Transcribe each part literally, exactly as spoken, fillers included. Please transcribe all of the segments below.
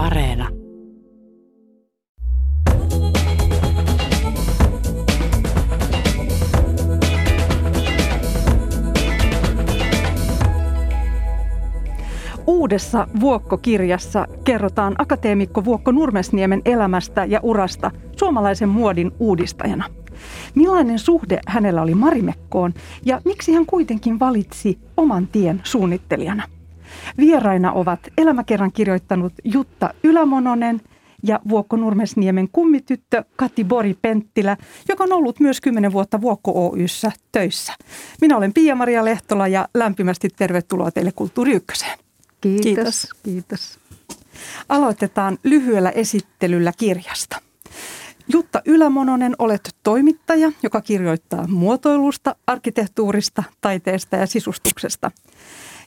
Areena. Uudessa Vuokko-kirjassa kerrotaan akateemikko Vuokko Nurmesniemen elämästä ja urasta suomalaisen muodin uudistajana. Millainen suhde hänellä oli Marimekkoon ja miksi hän kuitenkin valitsi oman tien suunnittelijana? Vieraina ovat elämäkerran kirjoittanut Jutta Ylä-Mononen ja Vuokko Nurmesniemen kummityttö Kati Borg-Penttilä, joka on ollut myös kymmenen vuotta Vuokko Oy:ssä töissä. Minä olen Pia-Maria Lehtola ja lämpimästi tervetuloa teille Kulttuuri Ykköseen. Kiitos, kiitos. Kiitos. Aloitetaan lyhyellä esittelyllä kirjasta. Jutta Ylä-Mononen, olet toimittaja, joka kirjoittaa muotoilusta, arkkitehtuurista, taiteesta ja sisustuksesta.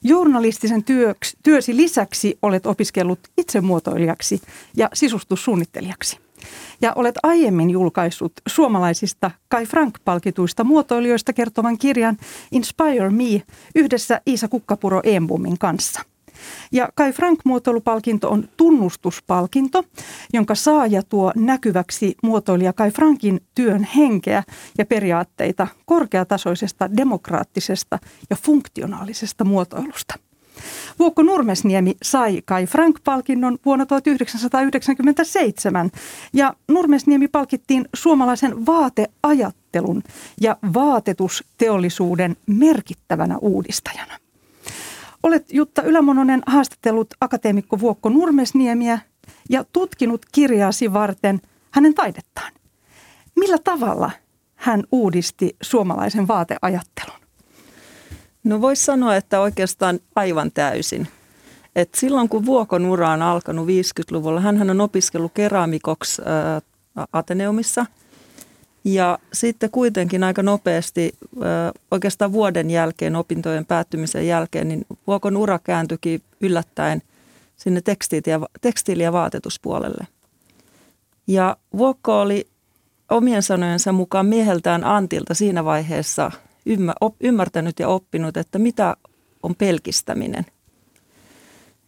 Journalistisen työks, työsi lisäksi olet opiskellut itsemuotoilijaksi ja sisustussuunnittelijaksi. Ja olet aiemmin julkaissut suomalaisista Kaj Franck -palkituista muotoilijoista kertovan kirjan Inspire Me yhdessä Iisa Kukkapuro-Eerikäisen kanssa. Ja Kaj Franck -muotoilupalkinto on tunnustuspalkinto, jonka saaja tuo näkyväksi muotoilija Kaj Franckin työn henkeä ja periaatteita korkeatasoisesta, demokraattisesta ja funktionaalisesta muotoilusta. Vuokko Nurmesniemi sai Kaj Franck -palkinnon vuonna tuhatyhdeksänsataayhdeksänkymmentäseitsemän ja Nurmesniemi palkittiin suomalaisen vaateajattelun ja vaatetusteollisuuden merkittävänä uudistajana. Olet, Jutta Ylä-Mononen, haastatellut akateemikko Vuokko Nurmesniemiä ja tutkinut kirjaasi varten hänen taidettaan. Millä tavalla hän uudisti suomalaisen vaateajattelun? No voisi sanoa, että oikeastaan aivan täysin. Et silloin kun Vuokon ura on alkanut viisikymmentäluvulla, hänhän on opiskellut keramikoksi äh, Atheneumissa. Ja sitten kuitenkin aika nopeasti, oikeastaan vuoden jälkeen, opintojen päättymisen jälkeen, niin Vuokon ura kääntyikin yllättäen sinne tekstiili- ja vaatetuspuolelle. Ja Vuokko oli omien sanojensa mukaan mieheltään Antilta siinä vaiheessa ymmärtänyt ja oppinut, että mitä on pelkistäminen.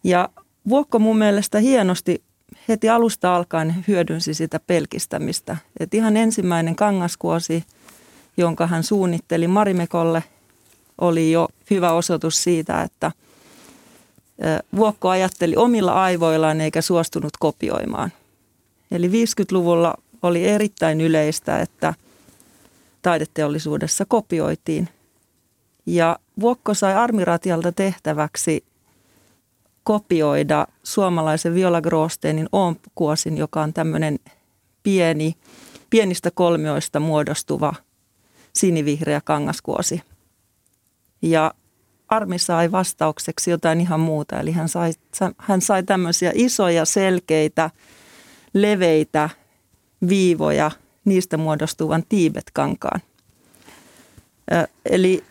Ja Vuokko mun mielestä hienosti heti alusta alkaen hyödynsi sitä pelkistämistä. Et ihan ensimmäinen kangaskuosi, jonka hän suunnitteli Marimekolle, oli jo hyvä osoitus siitä, että Vuokko ajatteli omilla aivoillaan eikä suostunut kopioimaan. Eli viisikymmentäluvulla oli erittäin yleistä, että taideteollisuudessa kopioitiin. Ja Vuokko sai Armi Ratialta tehtäväksi kopioida suomalaisen Viola Gråstenin oompukuosin, joka on tämmöinen pieni, pienistä kolmioista muodostuva sinivihreä kangaskuosi. Ja Armi sai vastaukseksi jotain ihan muuta, eli hän sai, hän sai tämmöisiä isoja, selkeitä, leveitä viivoja, niistä muodostuvan Tiibet-kankaan. Eli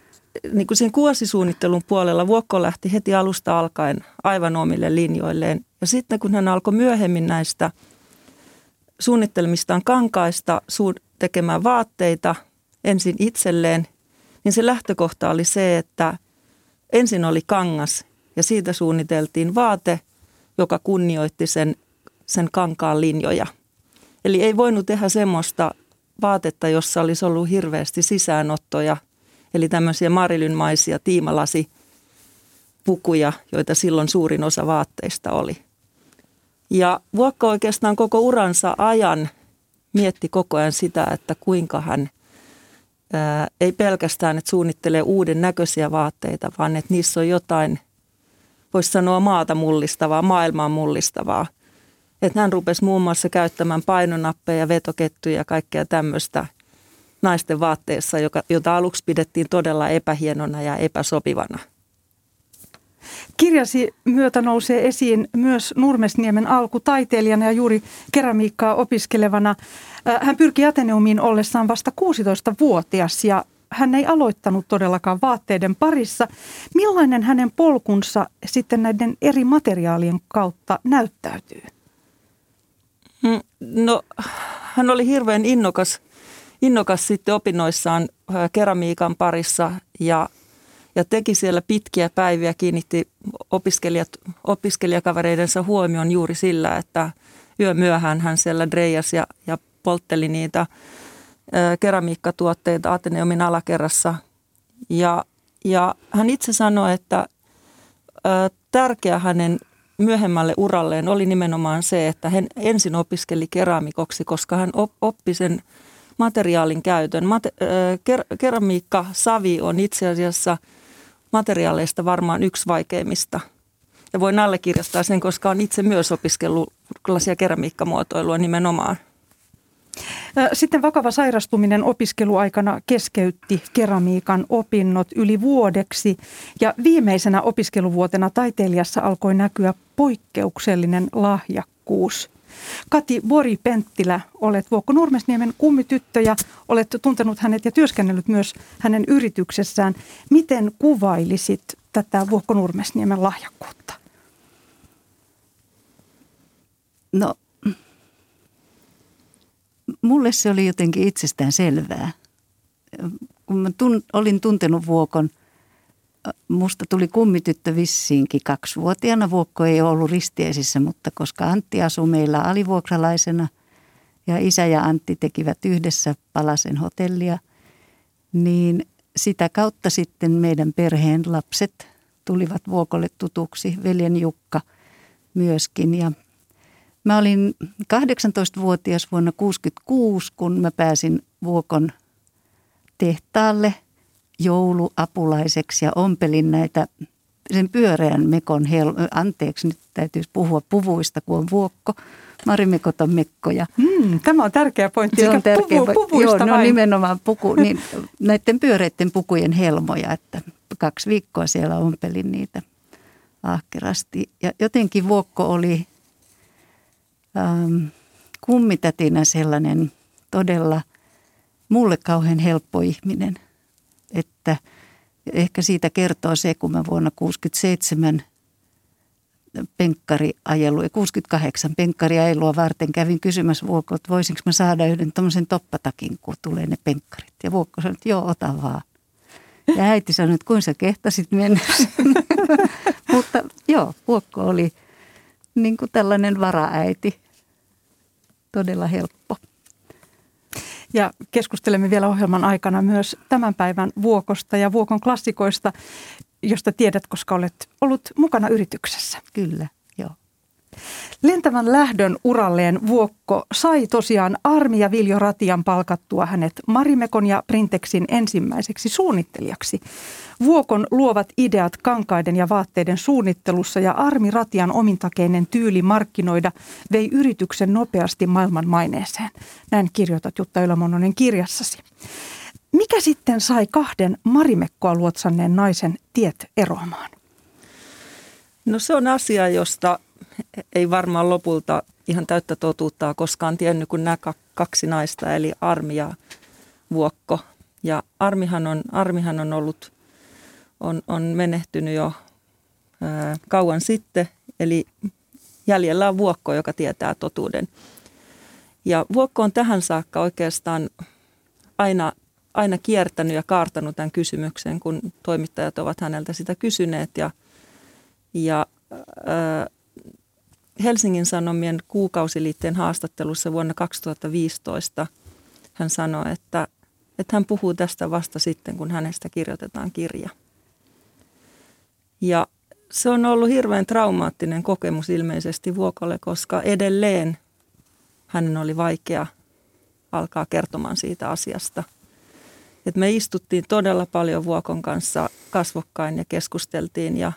niin kuin sen kuosisuunnittelun puolella Vuokko lähti heti alusta alkaen aivan omille linjoilleen. Ja sitten kun hän alkoi myöhemmin näistä suunnittelmistaan kankaista tekemään vaatteita ensin itselleen, niin se lähtökohta oli se, että ensin oli kangas ja siitä suunniteltiin vaate, joka kunnioitti sen, sen kankaan linjoja. Eli ei voinut tehdä semmoista vaatetta, jossa olisi ollut hirveästi sisäänottoja. Eli tämmöisiä marilynmaisia tiimalasipukuja, joita silloin suurin osa vaatteista oli. Ja Vuokko oikeastaan koko uransa ajan mietti koko ajan sitä, että kuinka hän ää, ei pelkästään, että suunnittelee uuden näköisiä vaatteita, vaan että niissä on jotain, voisi sanoa maata mullistavaa, maailmaa mullistavaa. Että hän rupesi muun muassa käyttämään painonappeja, vetokettuja ja kaikkea tämmöistä naisten vaatteessa, joka, jota aluksi pidettiin todella epähienona ja epäsopivana. Kirjasi myötä nousee esiin myös Nurmesniemen alku taiteilijana ja juuri keramiikkaa opiskelevana. Hän pyrki Ateneumiin ollessaan vasta kuusitoistavuotias ja hän ei aloittanut todellakaan vaatteiden parissa. Millainen hänen polkunsa sitten näiden eri materiaalien kautta näyttäytyy? No, hän oli hirveän innokas. Innokas sitten opinnoissaan keramiikan parissa ja ja teki siellä pitkiä päiviä, kiinnitti opiskelijat, opiskelijakavereidensa huomioon juuri sillä, että yömyöhään hän siellä dreijasi ja, ja poltteli niitä ö, keramiikkatuotteita Atheneumin alakerrassa. Ja, ja hän itse sanoi, että ö, tärkeä hänen myöhemmälle uralleen oli nimenomaan se, että hän ensin opiskeli keramikoksi, koska hän oppi sen materiaalin käytön. Mate, ker- keramiikka, savi on itse asiassa materiaaleista varmaan yksi vaikeimmista. Ja voin allekirjoittaa sen, koska on itse myös opiskellut klasia keramiikkamuotoilua nimenomaan. Sitten vakava sairastuminen opiskeluaikana keskeytti keramiikan opinnot yli vuodeksi ja viimeisenä opiskeluvuotena taiteilijassa alkoi näkyä poikkeuksellinen lahjakkuus. Kati Borg-Penttilä, olet Vuokko Nurmesniemen kummityttö ja olet tuntenut hänet ja työskennellyt myös hänen yrityksessään. Miten kuvailisit tätä Vuokko Nurmesniemen lahjakkuutta? No, mulle se oli jotenkin itsestään selvää. Kun mä tun, olin tuntenut Vuokon, musta tuli kummityttö vissiinkin kaksivuotiaana. Vuokko ei ollut ristiäisissä, mutta koska Antti asui meillä alivuokralaisena ja isä ja Antti tekivät yhdessä Palasen hotellia, niin sitä kautta sitten meidän perheen lapset tulivat Vuokolle tutuksi, veljen Jukka myöskin. Ja mä olin kahdeksantoistavuotias vuonna tuhatyhdeksänsataakuusikymmentäkuusi, kun mä pääsin Vuokon tehtaalle jouluapulaiseksi ja ompelin näitä sen pyöreän mekon, hel... anteeksi nyt täytyisi puhua puvuista, kun on Vuokko. Marimekot on mekkoja. Mm, tämä on tärkeä pointti. Se on tärkeä puvu, po- puvuista joo, vai? Joo, nimenomaan puku, niin, näiden pyöreiden pukujen helmoja, että kaksi viikkoa siellä ompelin niitä ahkerasti. Ja jotenkin Vuokko oli ähm, kummitätinä sellainen todella mulle kauhean helppo ihminen. Että ehkä siitä kertoo se, kun mä vuonna kuusikymmentäseitsemän penkkariajelua, kuusikymmentäkahdeksan penkkariajelua varten kävin kysymässä Vuokolta, että voisinko mä saada yhden tommosen toppatakin, kun tulee ne penkkarit. Ja Vuokko sanoi, että joo, ota vaan. Ja äiti sanoi, että kuinka sä kehtasit mennä. Mutta joo, Vuokko oli niin kuin tällainen varaäiti, todella helppo. Ja keskustelemme vielä ohjelman aikana myös tämän päivän Vuokosta ja Vuokon klassikoista, josta tiedät, koska olet ollut mukana yrityksessä. Kyllä, joo. Lentävän lähdön uralleen Vuokko sai tosiaan Armi ja Viljo Ratian palkattua hänet Marimekon ja Printexin ensimmäiseksi suunnittelijaksi. Vuokon luovat ideat kankaiden ja vaatteiden suunnittelussa ja Armi Ratian omintakeinen tyyli markkinoida vei yrityksen nopeasti maailman maineeseen. Näin kirjoitat Jutta Ylä-Mononen kirjassasi. Mikä sitten sai kahden Marimekkoa luotsanneen naisen tiet eroamaan? No se on asia, josta ei varmaan lopulta ihan täyttä totuutta koskaan tiennyt kuin nämä kaksi naista, eli Armi ja Vuokko. Ja Armihan on, Armihan on ollut... On, on menehtynyt jo ää, kauan sitten, eli jäljellä on Vuokko, joka tietää totuuden. Ja Vuokko on tähän saakka oikeastaan aina, aina kiertänyt ja kaartanut tämän kysymyksen, kun toimittajat ovat häneltä sitä kysyneet. Ja, ja ää, Helsingin Sanomien kuukausiliitteen haastattelussa vuonna kaksituhattaviisitoista hän sanoi, että, että hän puhuu tästä vasta sitten, kun hänestä kirjoitetaan kirja. Ja se on ollut hirveän traumaattinen kokemus ilmeisesti Vuokolle, koska edelleen hänen oli vaikea alkaa kertomaan siitä asiasta. Et me istuttiin todella paljon Vuokon kanssa kasvokkain ja keskusteltiin ja,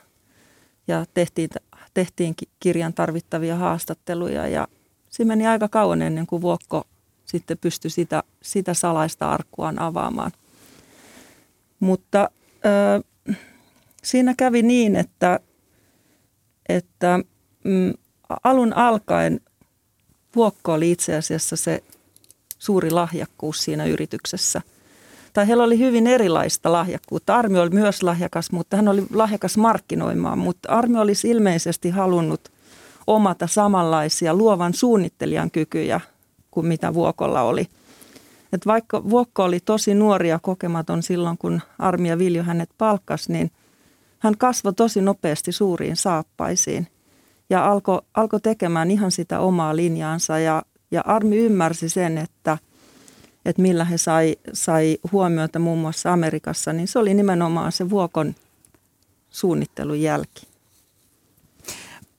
ja tehtiin, tehtiin kirjan tarvittavia haastatteluja. Ja se meni aika kauan ennen kuin Vuokko sitten pystyi sitä, sitä salaista arkkuaan avaamaan. Mutta... Öö, Siinä kävi niin, että, että mm, alun alkaen Vuokko oli itse asiassa se suuri lahjakkuus siinä yrityksessä. Tai heillä oli hyvin erilaista lahjakkuutta. Armi oli myös lahjakas, mutta hän oli lahjakas markkinoimaan. Mutta Armi olisi ilmeisesti halunnut omata samanlaisia luovan suunnittelijan kykyjä kuin mitä Vuokolla oli. Että vaikka Vuokko oli tosi nuori ja kokematon silloin, kun Armi ja Viljo hänet palkkasi, niin hän kasvoi tosi nopeasti suuriin saappaisiin ja alkoi alko tekemään ihan sitä omaa linjaansa. Ja, ja Armi ymmärsi sen, että, että millä he sai, sai huomiota muun muassa Amerikassa, niin se oli nimenomaan se Vuokon suunnittelun jälki.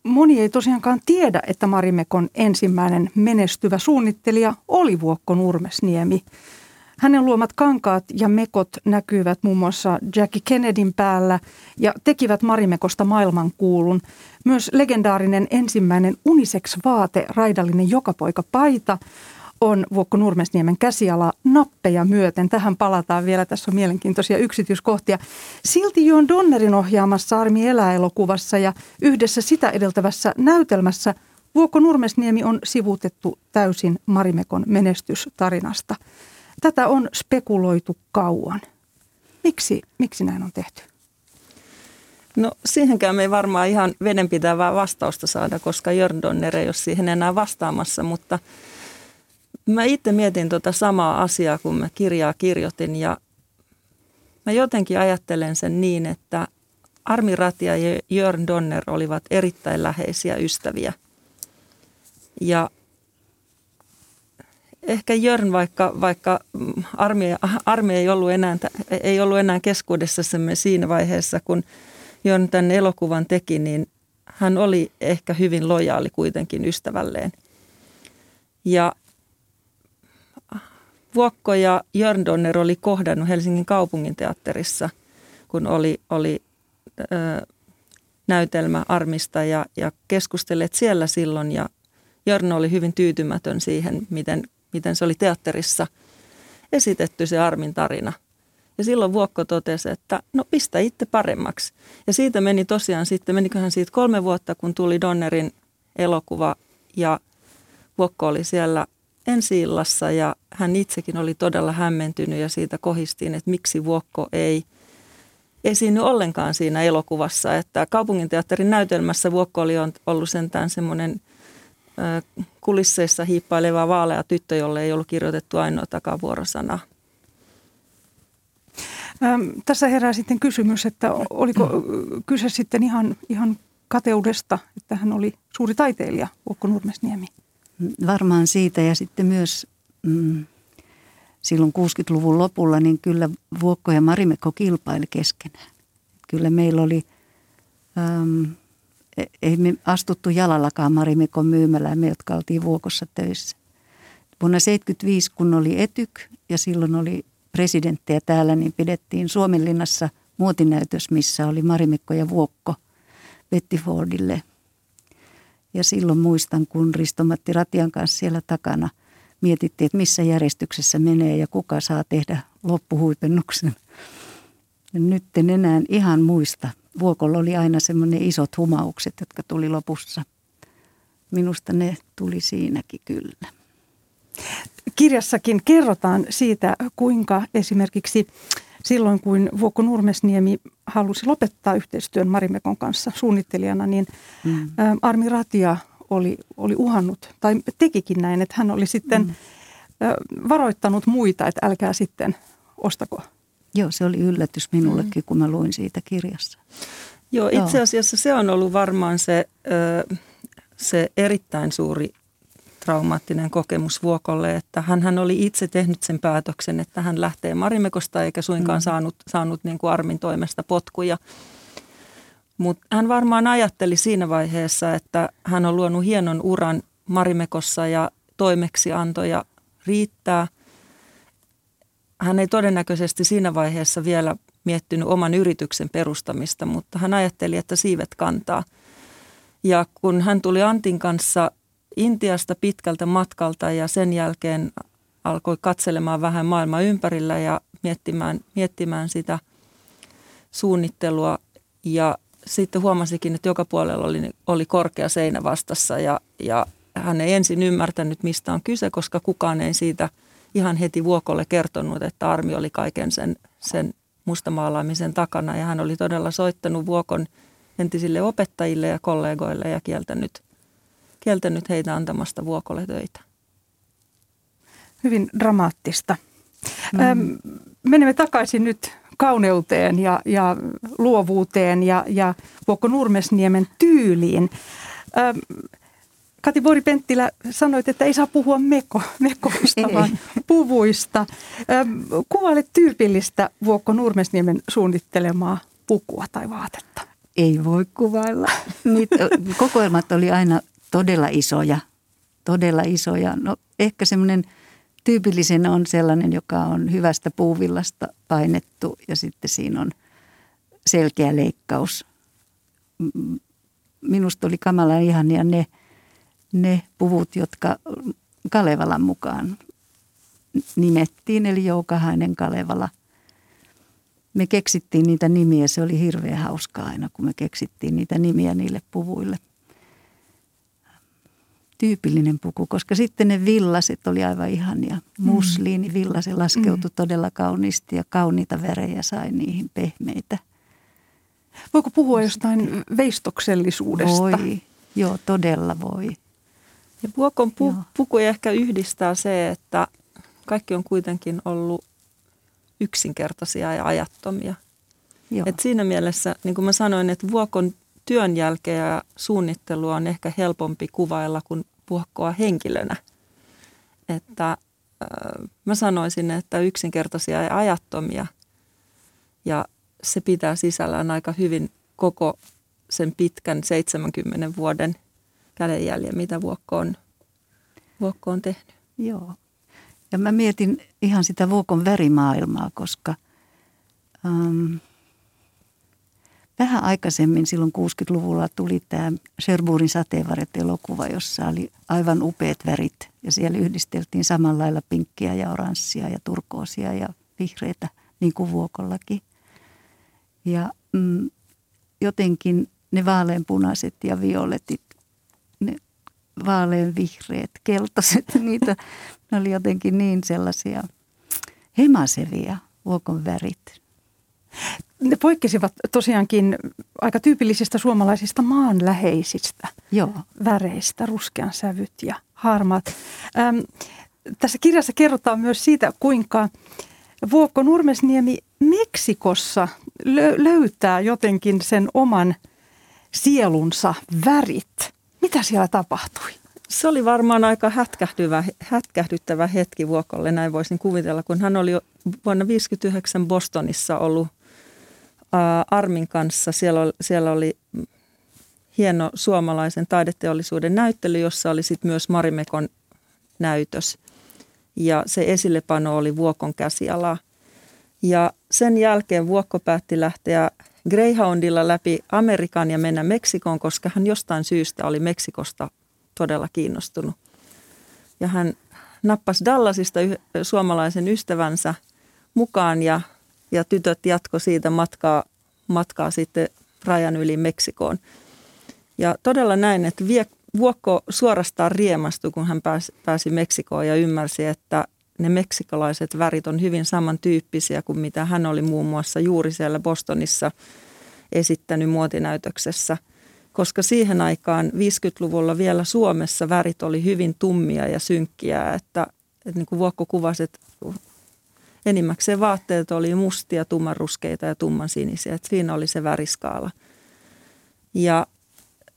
Moni ei tosiaankaan tiedä, että Marimekon ensimmäinen menestyvä suunnittelija oli Vuokko Nurmesniemi. Hänen luomat kankaat ja mekot näkyvät muun muassa Jackie Kennedyn päällä ja tekivät Marimekosta maailmankuulun. Myös legendaarinen ensimmäinen unisex-vaate, raidallinen jokapoikapaita, on Vuokko Nurmesniemen käsiala nappeja myöten. Tähän palataan vielä, tässä on mielenkiintoisia yksityiskohtia. Silti Jörn Donnerin ohjaamassa Armi elää -elokuvassa ja yhdessä sitä edeltävässä näytelmässä Vuokko Nurmesniemi on sivuutettu täysin Marimekon menestystarinasta. Tätä on spekuloitu kauan. Miksi, miksi näin on tehty? No siihenkään me ei varmaan ihan vedenpitävää vastausta saada, koska Jörn Donner ei ole siihen enää vastaamassa, mutta mä itse mietin tuota samaa asiaa, kun mä kirjaa kirjoitin, ja mä jotenkin ajattelen sen niin, että Armi Ratia ja Jörn Donner olivat erittäin läheisiä ystäviä. Ja ehkä Jörn, vaikka, vaikka Armi, Armi ei, ollut enää, ei ollut enää keskuudessamme siinä vaiheessa, kun Jörn tämän elokuvan teki, niin hän oli ehkä hyvin lojaali kuitenkin ystävälleen. Ja Vuokko ja Jörn Donner oli kohdannut Helsingin kaupunginteatterissa, kun oli, oli ö, näytelmä Armista ja, ja keskustelleet siellä silloin. Ja Jörn oli hyvin tyytymätön siihen, miten, miten se oli teatterissa esitetty se Armin tarina. Ja silloin Vuokko totesi, että no pistä itse paremmaksi. Ja siitä meni tosiaan sitten, meniköhän siitä kolme vuotta, kun tuli Donnerin elokuva ja Vuokko oli siellä ensi-illassa ja hän itsekin oli todella hämmentynyt ja siitä kohistiin, että miksi Vuokko ei esiinny ollenkaan siinä elokuvassa. Että kaupunginteatterin näytelmässä Vuokko oli ollut sentään semmoinen kulisseissa hiippaileva vaalea tyttö, jolle ei ollut kirjoitettu ainoatakaan vuorosanaa. Ähm, tässä herää sitten kysymys, että oliko kyse sitten ihan, ihan kateudesta, että hän oli suuri taiteilija, Vuokko Nurmesniemi? Varmaan siitä, ja sitten myös mm, silloin kuudenkymmenen luvun lopulla, niin kyllä Vuokko ja Marimekko kilpaili keskenään. Kyllä meillä oli, äm, ei me astuttu jalallakaan Marimekon myymälään, me jotka oltiin Vuokossa töissä. Vuonna seitsemänkymmentäviisi, kun oli Etyk ja silloin oli presidenttejä täällä, niin pidettiin Suomenlinnassa muotinäytös, missä oli Marimekko ja Vuokko Betty Fordille. Ja silloin muistan, kun Risto-Matti Ratian kanssa siellä takana mietittiin, että missä järjestyksessä menee ja kuka saa tehdä loppuhuipennuksen. Ja nyt en enää ihan muista. Vuokolla oli aina semmoinen isot humaukset, jotka tuli lopussa. Minusta ne tuli siinäkin kyllä. Kirjassakin kerrotaan siitä, kuinka esimerkiksi silloin, kun Vuokko Nurmesniemi halusi lopettaa yhteistyön Marimekon kanssa suunnittelijana, niin mm. Armi Ratia oli, oli uhannut, tai tekikin näin, että hän oli sitten mm. varoittanut muita, että älkää sitten ostako. Joo, se oli yllätys minullekin, mm. kun mä luin siitä kirjassa. Joo, Joo. Itse asiassa se on ollut varmaan se, se erittäin suuri traumaattinen kokemus Vuokolle, että hän oli itse tehnyt sen päätöksen, että hän lähtee Marimekosta eikä suinkaan saanut, saanut niin kuin Armin toimesta potkuja. Mutta hän varmaan ajatteli siinä vaiheessa, että hän on luonut hienon uran Marimekossa ja toimeksiantoja riittää. Hän ei todennäköisesti siinä vaiheessa vielä miettinyt oman yrityksen perustamista, mutta hän ajatteli, että siivet kantaa. Ja kun hän tuli Antin kanssa Intiasta pitkältä matkalta ja sen jälkeen alkoi katselemaan vähän maailmaa ympärillä ja miettimään, miettimään sitä suunnittelua. Ja sitten huomasikin, että joka puolella oli, oli korkea seinä vastassa ja, ja hän ei ensin ymmärtänyt, mistä on kyse, koska kukaan ei siitä ihan heti Vuokolle kertonut, että Armi oli kaiken sen, sen mustamaalaamisen takana. Ja hän oli todella soittanut Vuokon entisille opettajille ja kollegoille ja kieltänyt. kieltänyt heitä antamasta Vuokolle töitä. hyvin dramaattista. Mm. Ähm, menemme takaisin nyt kauneuteen ja, ja luovuuteen ja, ja Vuokko Nurmesniemen tyyliin. Ähm, Kati Borg-Penttilä, sanoit, että ei saa puhua meko, mekoista, vaan puvuista. Ähm, kuvaile tyypillistä Vuokko Nurmesniemen suunnittelemaa pukua tai vaatetta. Ei voi kuvailla. Niitä kokoelmat oli aina todella isoja. Todella isoja. No ehkä semmoinen tyypillisen on sellainen, joka on hyvästä puuvillasta painettu ja sitten siinä on selkeä leikkaus. Minusta oli kamalan ihania ne, ne puvut, jotka Kalevalan mukaan nimettiin, eli Joukahainen, Kalevala. Me keksittiin niitä nimiä, se oli hirveän hauskaa aina, kun me keksittiin niitä nimiä niille puvuille. Tyypillinen puku, koska sitten ne villaset oli aivan ihania. Musliini villa, se laskeutui mm. todella kauniisti ja kauniita värejä sai niihin, pehmeitä. Voiko puhua jostain veistoksellisuudesta? Voi, joo, todella voi. Ja Vuokon pu- pukuja ehkä yhdistää se, että kaikki on kuitenkin ollut yksinkertaisia ja ajattomia. Et siinä mielessä, niin kuin mä sanoin, että Vuokon työn jälkeä ja suunnittelua on ehkä helpompi kuvailla kuin Vuokkoa henkilönä. Että, äh, mä sanoisin, että yksinkertaisia ja ajattomia. Ja se pitää sisällään aika hyvin koko sen pitkän seitsemänkymmenen vuoden kädenjäljen, mitä Vuokko on, Vuokko on tehnyt. Joo. Ja mä mietin ihan sitä Vuokon värimaailmaa, koska Ähm, vähän aikaisemmin, silloin kuusikymmentäluvulla, tuli tämä Cherbourgin sateenvarret-elokuva, jossa oli aivan upeat värit. Ja siellä yhdisteltiin samalla lailla pinkkiä ja oranssia ja turkoosia ja vihreitä, niin kuin Vuokollakin. Ja mm, jotenkin ne vaaleanpunaiset ja violetit, ne vaaleanvihreät, keltaiset, niitä ne oli jotenkin niin sellaisia hemasevia Vuokon värit. Ne poikkesivat tosiaankin aika tyypillisistä suomalaisista maanläheisistä Joo. väreistä, ruskean sävyt ja harmaat. Ähm, tässä kirjassa kerrotaan myös siitä, kuinka Vuokko Nurmesniemi Meksikossa lö- löytää jotenkin sen oman sielunsa värit. Mitä siellä tapahtui? Se oli varmaan aika hätkähdyvä, hätkähdyttävä hetki Vuokolle, näin voisin kuvitella, kun hän oli vuonna tuhatyhdeksänsataaviisikymmentäyhdeksän Bostonissa ollut Armin kanssa. Siellä oli, siellä oli hieno suomalaisen taideteollisuuden näyttely, jossa oli sit myös Marimekon näytös. Ja se esillepano oli Vuokon käsialaa. Ja sen jälkeen Vuokko päätti lähteä Greyhoundilla läpi Amerikan ja mennä Meksikoon, koska hän jostain syystä oli Meksikosta todella kiinnostunut. Ja hän nappasi Dallasista suomalaisen ystävänsä mukaan ja Ja tytöt jatko siitä matkaa, matkaa sitten rajan yli Meksikoon. Ja todella näin, että Vuokko suorastaan riemastui, kun hän pääsi, pääsi Meksikoon ja ymmärsi, että ne meksikolaiset värit on hyvin samantyyppisiä kuin mitä hän oli muun muassa juuri siellä Bostonissa esittänyt muotinäytöksessä. Koska siihen aikaan viisikymmentäluvulla vielä Suomessa värit oli hyvin tummia ja synkkiä, että, että niin kuin Vuokko kuvasi, että enimmäkseen vaatteet oli mustia, tummanruskeita ja tummansinisiä. Et siinä oli se väriskaala. Ja,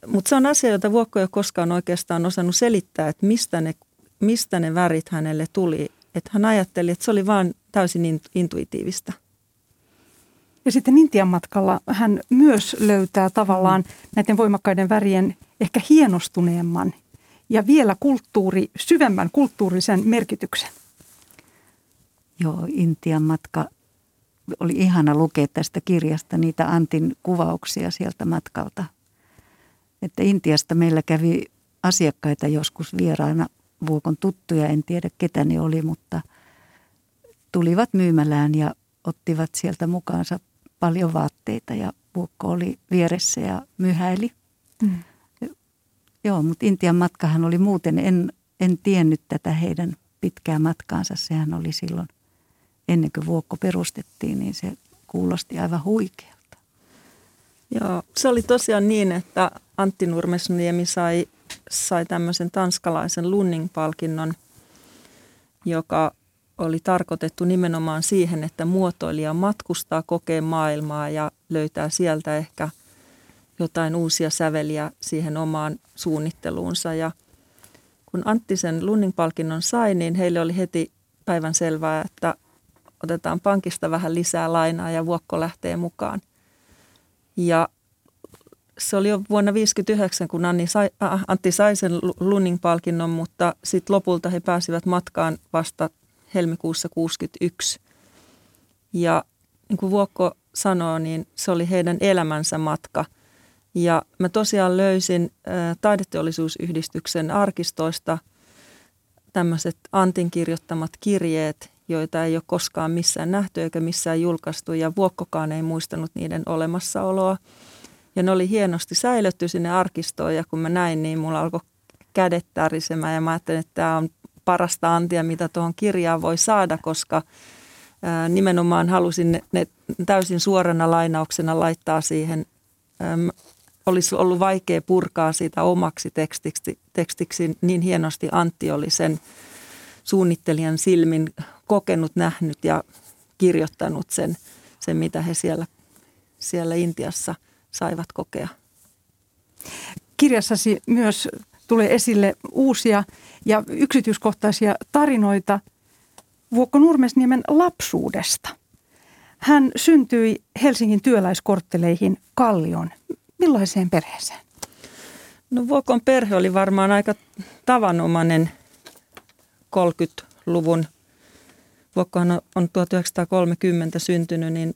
mutta se on asia, jota Vuokko ei ole koskaan oikeastaan osannut selittää, että mistä ne, mistä ne värit hänelle tuli. Että hän ajatteli, että se oli vaan täysin intuitiivista. Ja sitten Intian matkalla hän myös löytää tavallaan näiden voimakkaiden värien ehkä hienostuneemman ja vielä kulttuuri, syvemmän kulttuurisen merkityksen. Joo, Intian matka. Oli ihana lukea tästä kirjasta niitä Antin kuvauksia sieltä matkalta. Että Intiasta meillä kävi asiakkaita joskus vieraana, Vuokon tuttuja, en tiedä ketä ne oli, mutta tulivat myymälään ja ottivat sieltä mukaansa paljon vaatteita ja Vuokko oli vieressä ja myhäili. Mm. Joo, mutta Intian matkahan oli muuten, en, en tiennyt tätä heidän pitkää matkaansa, sehän oli silloin. Ennen kuin Vuokko perustettiin, niin se kuulosti aivan huikealta. Joo, se oli tosiaan niin, että Antti Nurmesniemi sai, sai tämmöisen tanskalaisen Lunning-palkinnon joka oli tarkoitettu nimenomaan siihen, että muotoilija matkustaa, kokee maailmaa ja löytää sieltä ehkä jotain uusia säveliä siihen omaan suunnitteluunsa. Ja kun Antti sen Lunning-palkinnon sai, niin heille oli heti päivän selvää, että otetaan pankista vähän lisää lainaa ja Vuokko lähtee mukaan. Ja se oli jo vuonna tuhatyhdeksänsataaviisikymmentäyhdeksän, kun Anni sai, äh, Antti sai sen Lunning-palkinnon, mutta sitten lopulta he pääsivät matkaan vasta helmikuussa tuhatyhdeksänsataakuusikymmentäyksi. Ja niin kuin Vuokko sanoo, niin se oli heidän elämänsä matka. Ja mä tosiaan löysin äh, taideteollisuusyhdistyksen arkistoista tämmöiset Antin kirjoittamat kirjeet, joita ei ole koskaan missään nähty eikä missään julkaistu, ja Vuokkokaan ei muistanut niiden olemassaoloa. Ja ne oli hienosti säilytty sinne arkistoon, ja kun mä näin, niin mulla alkoi kädet tärisemään, ja mä ajattelin, että tämä on parasta antia, mitä tuohon kirjaan voi saada, koska ää, nimenomaan halusin ne, ne täysin suorana lainauksena laittaa siihen. Äm, olisi ollut vaikea purkaa siitä omaksi tekstiksi, tekstiksi niin hienosti Antti oli sen suunnittelijan silmin kokenut, nähnyt ja kirjoittanut sen, sen mitä he siellä, siellä Intiassa saivat kokea. Kirjassasi myös tulee esille uusia ja yksityiskohtaisia tarinoita Vuokko Nurmesniemen lapsuudesta. Hän syntyi Helsingin työläiskortteleihin Kallioon. Millaiseen perheeseen? No, Vuokon perhe oli varmaan aika tavanomainen kolmekymmentäluvun. Vuokkohan on tuhatyhdeksänsataakolmekymmentä syntynyt, niin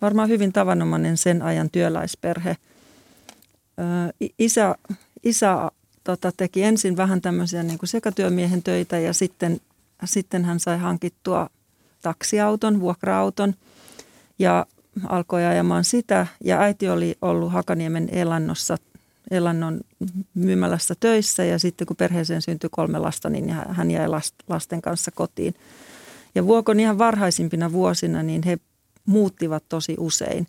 varmaan hyvin tavanomainen sen ajan työläisperhe. Ö, isä isä tota, teki ensin vähän tämmöisiä niin kuin sekatyömiehen töitä, ja sitten, sitten hän sai hankittua taksiauton, vuokra-auton, ja alkoi ajamaan sitä. Ja äiti oli ollut Hakaniemen elannossa, elannon myymälässä töissä, ja sitten kun perheeseen syntyi kolme lasta, niin hän jäi lasten kanssa kotiin. Ja Vuokon ihan varhaisimpina vuosina, niin he muuttivat tosi usein.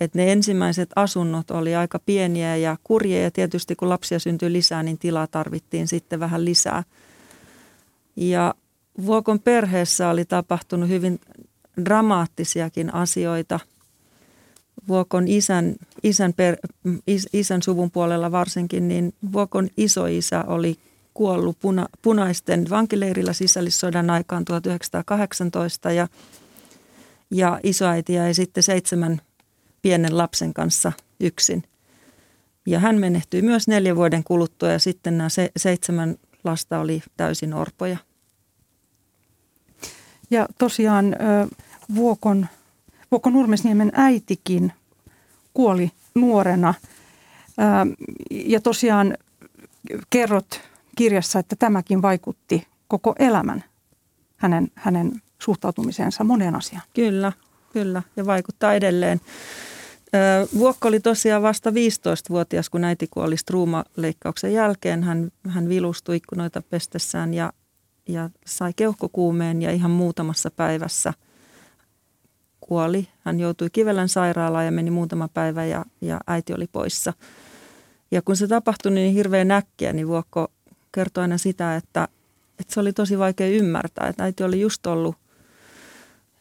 Et ne ensimmäiset asunnot oli aika pieniä ja kurjeja, ja tietysti kun lapsia syntyi lisää, niin tilaa tarvittiin sitten vähän lisää. Ja Vuokon perheessä oli tapahtunut hyvin dramaattisiakin asioita. Vuokon isän, isän, per, is, isän suvun puolella varsinkin, niin Vuokon isoisä oli kuollut puna, punaisten vankileirillä sisällissodan aikaan tuhatyhdeksänsataakahdeksantoista, ja Ja isoäiti jäi sitten seitsemän pienen lapsen kanssa yksin. Ja hän menehtyi myös neljän vuoden kuluttua, ja sitten nämä se, seitsemän lasta oli täysin orpoja. Ja tosiaan Vuokon, Vuokko Nurmesniemen äitikin kuoli nuorena. Ja tosiaan kerrot kirjassa, että tämäkin vaikutti koko elämän hänen hänen suhtautumiseensa moneen asiaan. Kyllä, kyllä. Ja vaikuttaa edelleen. Vuokko oli tosiaan vasta viisitoistavuotias, kun äiti kuoli struumaleikkauksen jälkeen. Hän, hän vilustui ikkunoita pestessään ja, ja sai keuhkokuumeen, ja ihan muutamassa päivässä kuoli. Hän joutui Kivelän sairaalaan ja meni muutama päivä, ja, ja äiti oli poissa. Ja kun se tapahtui niin hirveän äkkiä, niin Vuokko kertoi aina sitä, että Että se oli tosi vaikea ymmärtää, että äiti oli just ollut,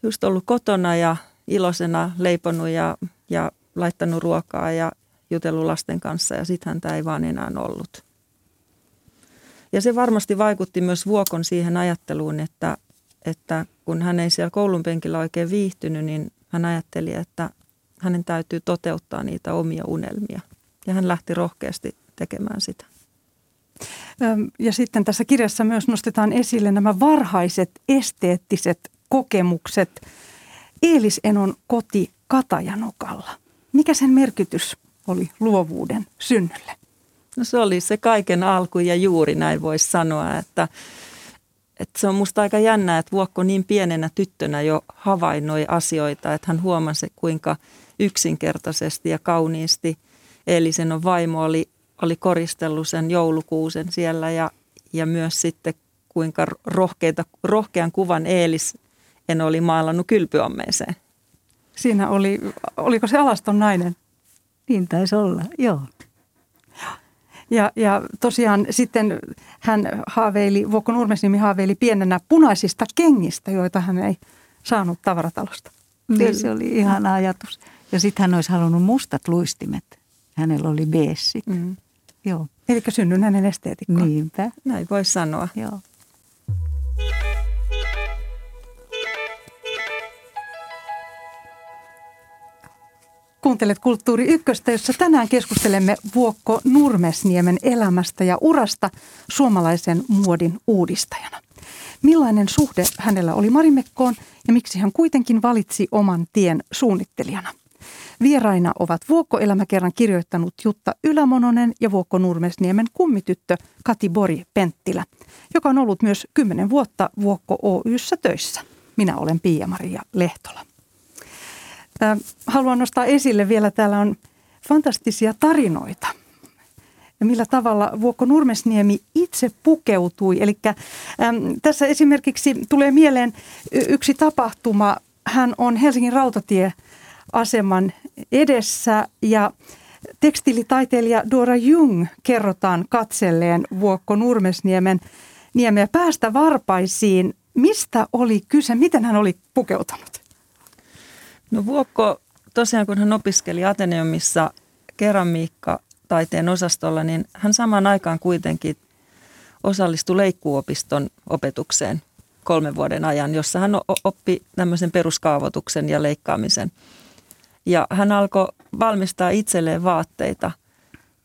just ollut kotona ja iloisena leiponut ja, ja laittanut ruokaa ja jutellut lasten kanssa, ja sitten häntä ei vaan enää ollut. Ja se varmasti vaikutti myös Vuokon siihen ajatteluun, että, että kun hän ei siellä koulun penkillä oikein viihtynyt, niin hän ajatteli, että hänen täytyy toteuttaa niitä omia unelmia. Ja hän lähti rohkeasti tekemään sitä. Ja sitten tässä kirjassa myös nostetaan esille nämä varhaiset esteettiset kokemukset. Eelisenon koti Katajanokalla. Mikä sen merkitys oli luovuuden synnylle? No, se oli se kaiken alku ja juuri, näin voisi sanoa. Että, että se on musta aika jännää, että Vuokko niin pienenä tyttönä jo havainnoi asioita, että hän huomasi, kuinka yksinkertaisesti ja kauniisti Eelisenon vaimo oli Oli koristellut sen joulukuusen siellä, ja, ja myös sitten kuinka rohkeita, rohkean kuvan Eelis en oli maalannut kylpyammeeseen. Siinä oli, oliko se alaston nainen? Niin taisi olla, joo. Ja, ja tosiaan sitten hän haaveili, Vuokko Nurmesniemi haaveili pienenä punaisista kengistä, joita hän ei saanut tavaratalosta. Kyllä. Se oli ihana ajatus. Ja sitten hän olisi halunnut mustat luistimet. Hänellä oli bees sitten. Mm. Joo. Eli synnyn hänen esteetikkoon. Niinpä. Näin voi sanoa. Joo. Kuuntelet Kulttuuri Ykköstä, jossa tänään keskustelemme Vuokko Nurmesniemen elämästä ja urasta suomalaisen muodin uudistajana. Millainen suhde hänellä oli Marimekkoon ja miksi hän kuitenkin valitsi oman tien suunnittelijana? Vieraina ovat Vuokko-elämäkerran kirjoittanut Jutta Ylä-Mononen ja Vuokko Nurmesniemen kummityttö Kati Borg-Penttilä, joka on ollut myös kymmenen vuotta Vuokko Oy:ssä töissä. Minä olen Pia-Maria Lehtola. Haluan nostaa esille vielä, täällä on fantastisia tarinoita. Ja millä tavalla Vuokko Nurmesniemi itse pukeutui. Eli tässä esimerkiksi tulee mieleen yksi tapahtuma. Hän on Helsingin rautatieaseman edessä ja tekstiilitaiteilija Dora Jung kerrotaan katselleen Vuokko Nurmesniemen niemeä päästä varpaisiin. Mistä oli kyse? Miten hän oli pukeutunut? No Vuokko, tosiaan kun hän opiskeli Atheneumissa keramiikkataiteen osastolla, niin hän samaan aikaan kuitenkin osallistui leikkuuopiston opetukseen kolmen vuoden ajan, jossa hän oppi tämmöisen peruskaavoituksen ja leikkaamisen. Ja hän alkoi valmistaa itselleen vaatteita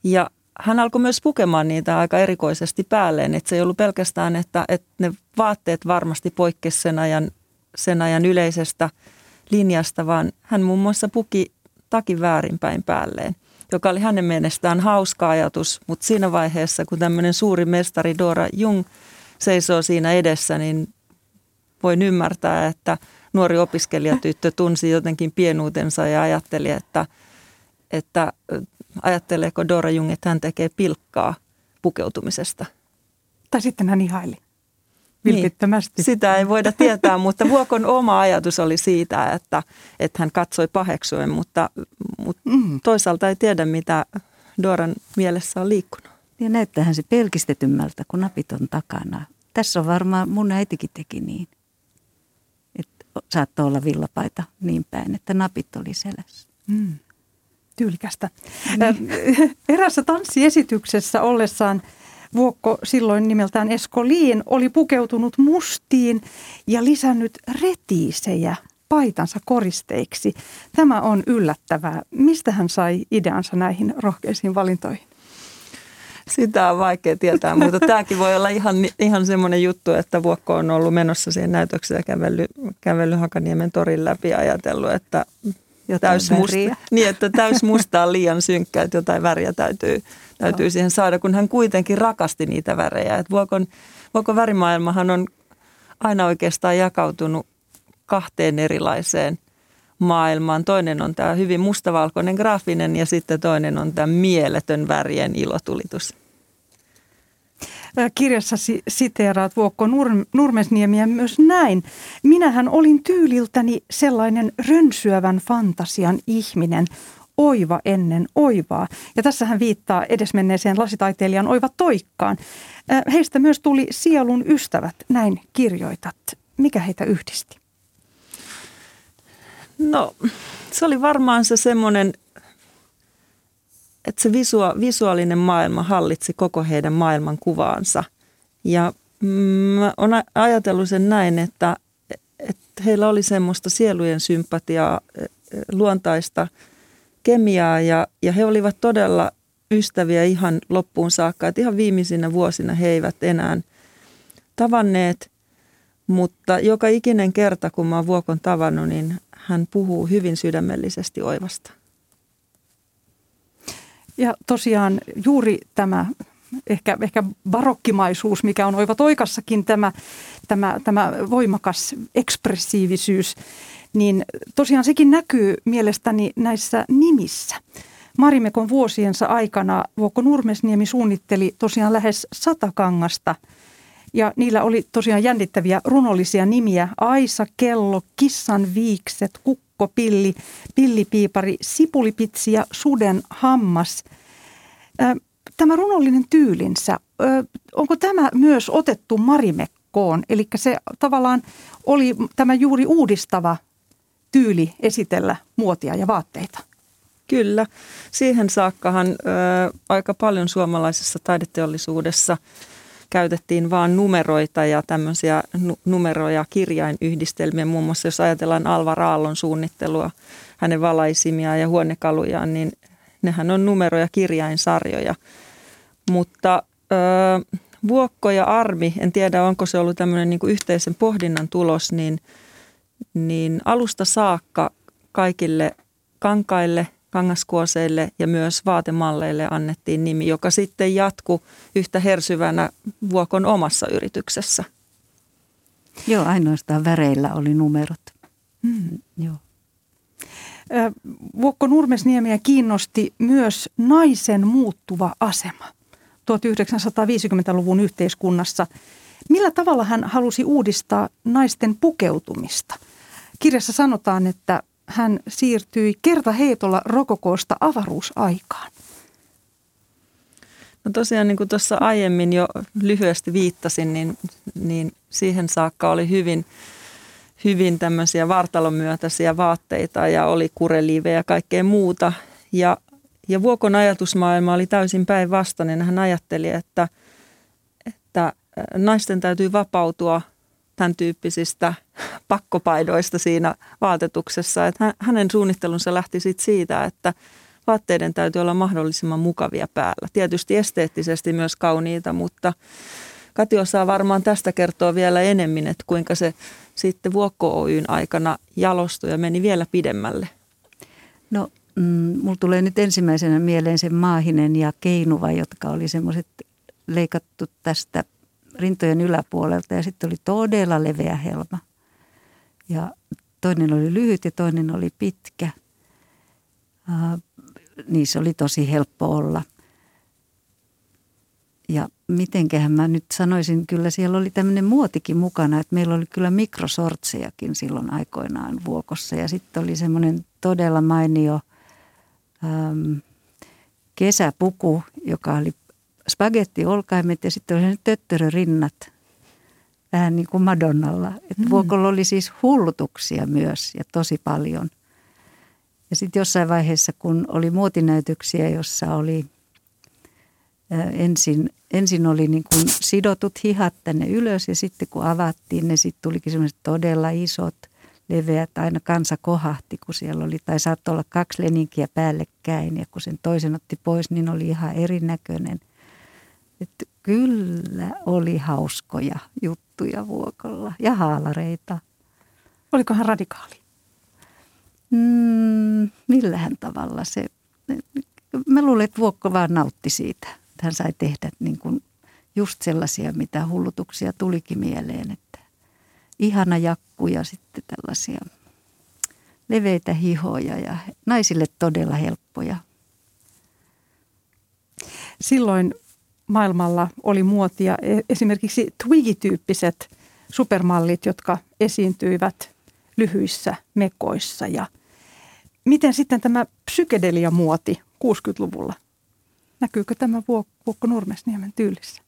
ja hän alkoi myös pukemaan niitä aika erikoisesti päälleen, että se ei ollut pelkästään, että, että ne vaatteet varmasti poikkesi sen ajan, sen ajan yleisestä linjasta, vaan hän muun muassa puki takin väärinpäin päälleen, joka oli hänen mielestään hauska ajatus, mutta siinä vaiheessa, kun tämmöinen suuri mestari Dora Jung seisoo siinä edessä, niin voin ymmärtää, että nuori opiskelijatyttö tunsi jotenkin pienuutensa ja ajatteli, että, että ajatteleeko Dora Jung, että hän tekee pilkkaa pukeutumisesta. Tai sitten hän ihaili. Vilpittömästi. Niin, sitä ei voida tietää, mutta Vuokon oma ajatus oli siitä, että, että hän katsoi paheksuen, mutta, mutta mm. toisaalta ei tiedä, mitä Doran mielessä on liikkunut. Ja näyttäähän se pelkistetymmältä, kun napit on takana. Tässä on varmaan, mun äitikin teki niin, että saattoi olla villapaita niin päin, että napit oli selässä. Mm. Tyylikästä. Niin. Erässä tanssiesityksessä ollessaan Vuokko, silloin nimeltään Eskoliin, oli pukeutunut mustiin ja lisännyt retiisejä paitansa koristeiksi. Tämä on yllättävää. Mistä hän sai ideansa näihin rohkeisiin valintoihin? Sitä on vaikea tietää, mutta tämäkin voi olla ihan, ihan semmoinen juttu, että Vuokko on ollut menossa siihen näytökseen ja kävellyt kävelly Hakaniemen torin läpi ja ajatellut, että täys musta, niin, että täys musta on liian synkkä, että jotain väriä täytyy, täytyy siihen saada, kun hän kuitenkin rakasti niitä värejä. Et Vuokon, Vuokon värimaailmahan on aina oikeastaan jakautunut kahteen erilaiseen maailmaan. Toinen on tämä hyvin mustavalkoinen graafinen ja sitten toinen on tämä mieletön värien ilotulitus. Kirjassasi siteeraat Vuokko Nur- Nurmesniemiä myös näin. Minähän olin tyyliltäni sellainen rönsyävän fantasian ihminen, oiva ennen oivaa. Ja tässä hän viittaa edesmenneeseen lasitaiteilijan Oiva Toikkaan. Heistä myös tuli sielun ystävät, näin kirjoitat. Mikä heitä yhdisti? No, se oli varmaan se semmoinen, että se visua, visuaalinen maailma hallitsi koko heidän maailmankuvaansa. Ja mä oon ajatellut sen näin, että, että heillä oli semmoista sielujen sympatiaa, luontaista kemiaa ja, ja he olivat todella ystäviä ihan loppuun saakka. Että ihan viimeisinä vuosina he eivät enää tavanneet, mutta joka ikinen kerta, kun mä oon Vuokon tavannut, niin hän puhuu hyvin sydämellisesti Oivasta. Ja tosiaan juuri tämä ehkä, ehkä barokkimaisuus, mikä on Oiva Toikassakin, tämä, tämä, tämä voimakas ekspressiivisyys, niin tosiaan sekin näkyy mielestäni näissä nimissä. Marimekon vuosiensa aikana Vuokko Nurmesniemi suunnitteli tosiaan lähes sata kangasta. Ja niillä oli tosiaan jännittäviä runollisia nimiä. Aisa, kello, kissan viikset, kukkopilli, pillipiipari, sipulipitsi ja suden hammas. tämä runollinen tyylinsä, onko tämä myös otettu Marimekkoon? Eli se tavallaan oli tämä juuri uudistava tyyli esitellä muotia ja vaatteita. Kyllä. Siihen saakkahan ö, aika paljon suomalaisessa taideteollisuudessa käytettiin vaan numeroita ja tämmöisiä nu- numeroja kirjainyhdistelmiä. Muun muassa jos ajatellaan Alvar Aallon suunnittelua, hänen valaisimia ja huonekalujaan, niin nehän on numeroja kirjainsarjoja. Mutta ö, Vuokko ja Armi, en tiedä onko se ollut tämmöinen niin kuin yhteisen pohdinnan tulos, niin, niin alusta saakka kaikille kankaille, kangaskuoseille ja myös vaatemalleille annettiin nimi, joka sitten jatkui yhtä hersyvänä Vuokon omassa yrityksessä. Joo, ainoastaan väreillä oli numerot. Mm. Joo. Vuokko Nurmesniemeä kiinnosti myös naisen muuttuva asema tuhatyhdeksänsataaviisikymmentäluvun yhteiskunnassa. Millä tavalla hän halusi uudistaa naisten pukeutumista? Kirjassa sanotaan, että hän siirtyi kertaheitolla rokokoosta avaruusaikaan. No tosiaan, niin kuin tuossa aiemmin jo lyhyesti viittasin, niin, niin siihen saakka oli hyvin, hyvin tämmöisiä vartalonmyötäisiä vaatteita ja oli kureliivejä ja kaikkea muuta. Ja, ja Vuokon ajatusmaailma oli täysin päinvastainen. Hän ajatteli, että, että naisten täytyy vapautua tämän tyyppisistä pakkopaidoista siinä vaatetuksessa. Että hänen suunnittelunsa lähti siitä, että vaatteiden täytyy olla mahdollisimman mukavia päällä. Tietysti esteettisesti myös kauniita, mutta Kati osaa varmaan tästä kertoa vielä enemmän, että kuinka se sitten Vuokko Oyn aikana jalostui ja meni vielä pidemmälle. No, mm, mulla tulee nyt ensimmäisenä mieleen se Maahinen ja Keinuva, jotka oli semmoiset leikattu tästä rintojen yläpuolelta ja sitten oli todella leveä helma. Ja toinen oli lyhyt ja toinen oli pitkä. Äh, niissä oli tosi helppo olla. Ja mitenköhän mä nyt sanoisin, kyllä siellä oli tämmöinen muotikin mukana, että meillä oli kyllä mikrosortsejakin silloin aikoinaan Vuokossa. Ja sitten oli semmoinen todella mainio ähm, kesäpuku, joka oli spagetti-olkaimet ja sitten oli töttörörinnat vähän niin kuin Madonnalla. Että Vuokolla oli siis hullutuksia myös ja tosi paljon. Ja sitten jossain vaiheessa, kun oli muotinäytöksiä, jossa oli ää, ensin, ensin oli niin kuin sidotut hihat tänne ylös ja sitten kun avattiin ne, sitten tulikin sellaiset todella isot, leveät. Aina kansa kohahti, kun siellä oli, tai saattoi olla kaksi leninkiä päällekkäin ja kun sen toisen otti pois, niin oli ihan erinäköinen. Että kyllä oli hauskoja juttuja Vuokolla ja haalareita. Olikohan radikaali? Mm, millähän tavalla se? Mä luulen, että Vuokko vaan nautti siitä. Hän sai tehdä niin kuin just sellaisia, mitä hullutuksia tulikin mieleen. Että ihana jakku ja sitten tällaisia leveitä hihoja ja naisille todella helppoja. Silloin maailmalla oli muotia esimerkiksi twiggy-tyyppiset supermallit, jotka esiintyivät lyhyissä mekoissa. Ja miten sitten tämä psykedeliamuoti kuusikymmentäluvulla? Näkyykö tämä Vuokko Nurmesniemen tyylissä?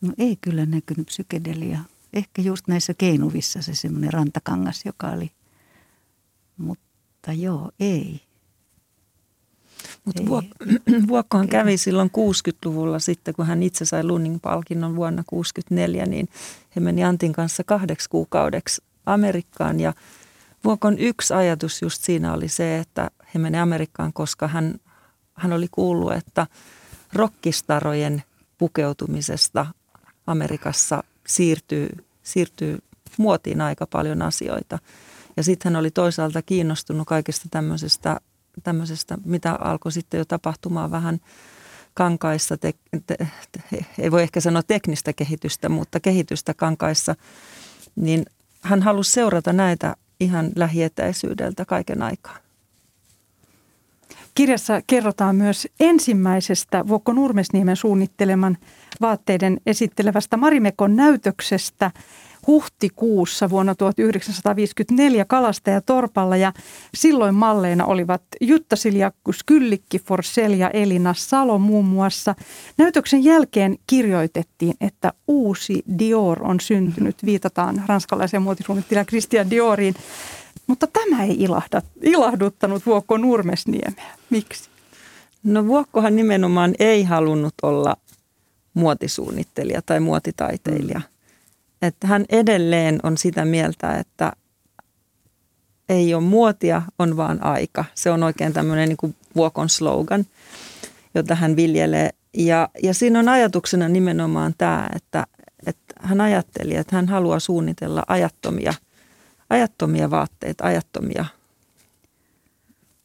No ei kyllä näkynyt psykedelia. Ehkä just näissä keinuvissa se semmoinen rantakangas, joka oli. Mutta joo, ei. Mutta Vuokkohan kävi silloin kuusikymmentäluvulla sitten, kun hän itse sai Lunning-palkinnon vuonna tuhatyhdeksänsataakuusikymmentäneljä, niin he meni Antin kanssa kahdeksi kuukaudeksi Amerikkaan. Ja Vuokon yksi ajatus just siinä oli se, että he meni Amerikkaan, koska hän, hän oli kuullut, että rockistarojen pukeutumisesta Amerikassa siirtyy, siirtyy muotiin aika paljon asioita. Ja sitten hän oli toisaalta kiinnostunut kaikesta tämmöisestä tämmöisestä, mitä alkoi sitten jo tapahtumaan vähän kankaissa, te, te, te, ei voi ehkä sanoa teknistä kehitystä, mutta kehitystä kankaissa, niin hän halusi seurata näitä ihan lähietäisyydeltä kaiken aikaa. Kirjassa kerrotaan myös ensimmäisestä Vuokko Nurmesniemen suunnitteleman vaatteiden esittelevästä Marimekon näytöksestä huhtikuussa vuonna tuhatyhdeksänsataaviisikymmentäneljä kalastajatorpalla, ja silloin malleina olivat Jutta Siljakkus, Kyllikki Forsell ja Elina Salo muun muassa. Näytöksen jälkeen kirjoitettiin, että uusi Dior on syntynyt. Viitataan ranskalaiseen muotisuunnittelijan Christian Dioriin. Mutta tämä ei ilahda, ilahduttanut Vuokko Nurmesniemeä. Miksi? No Vuokkohan nimenomaan ei halunnut olla muotisuunnittelija tai muotitaiteilija. Että hän edelleen on sitä mieltä, että ei ole muotia, on vaan aika. Se on oikein tämmöinen niin kuin Vuokon slogan, jota hän viljelee. Ja, ja siinä on ajatuksena nimenomaan tämä, että, että hän ajatteli, että hän haluaa suunnitella ajattomia, ajattomia vaatteita, ajattomia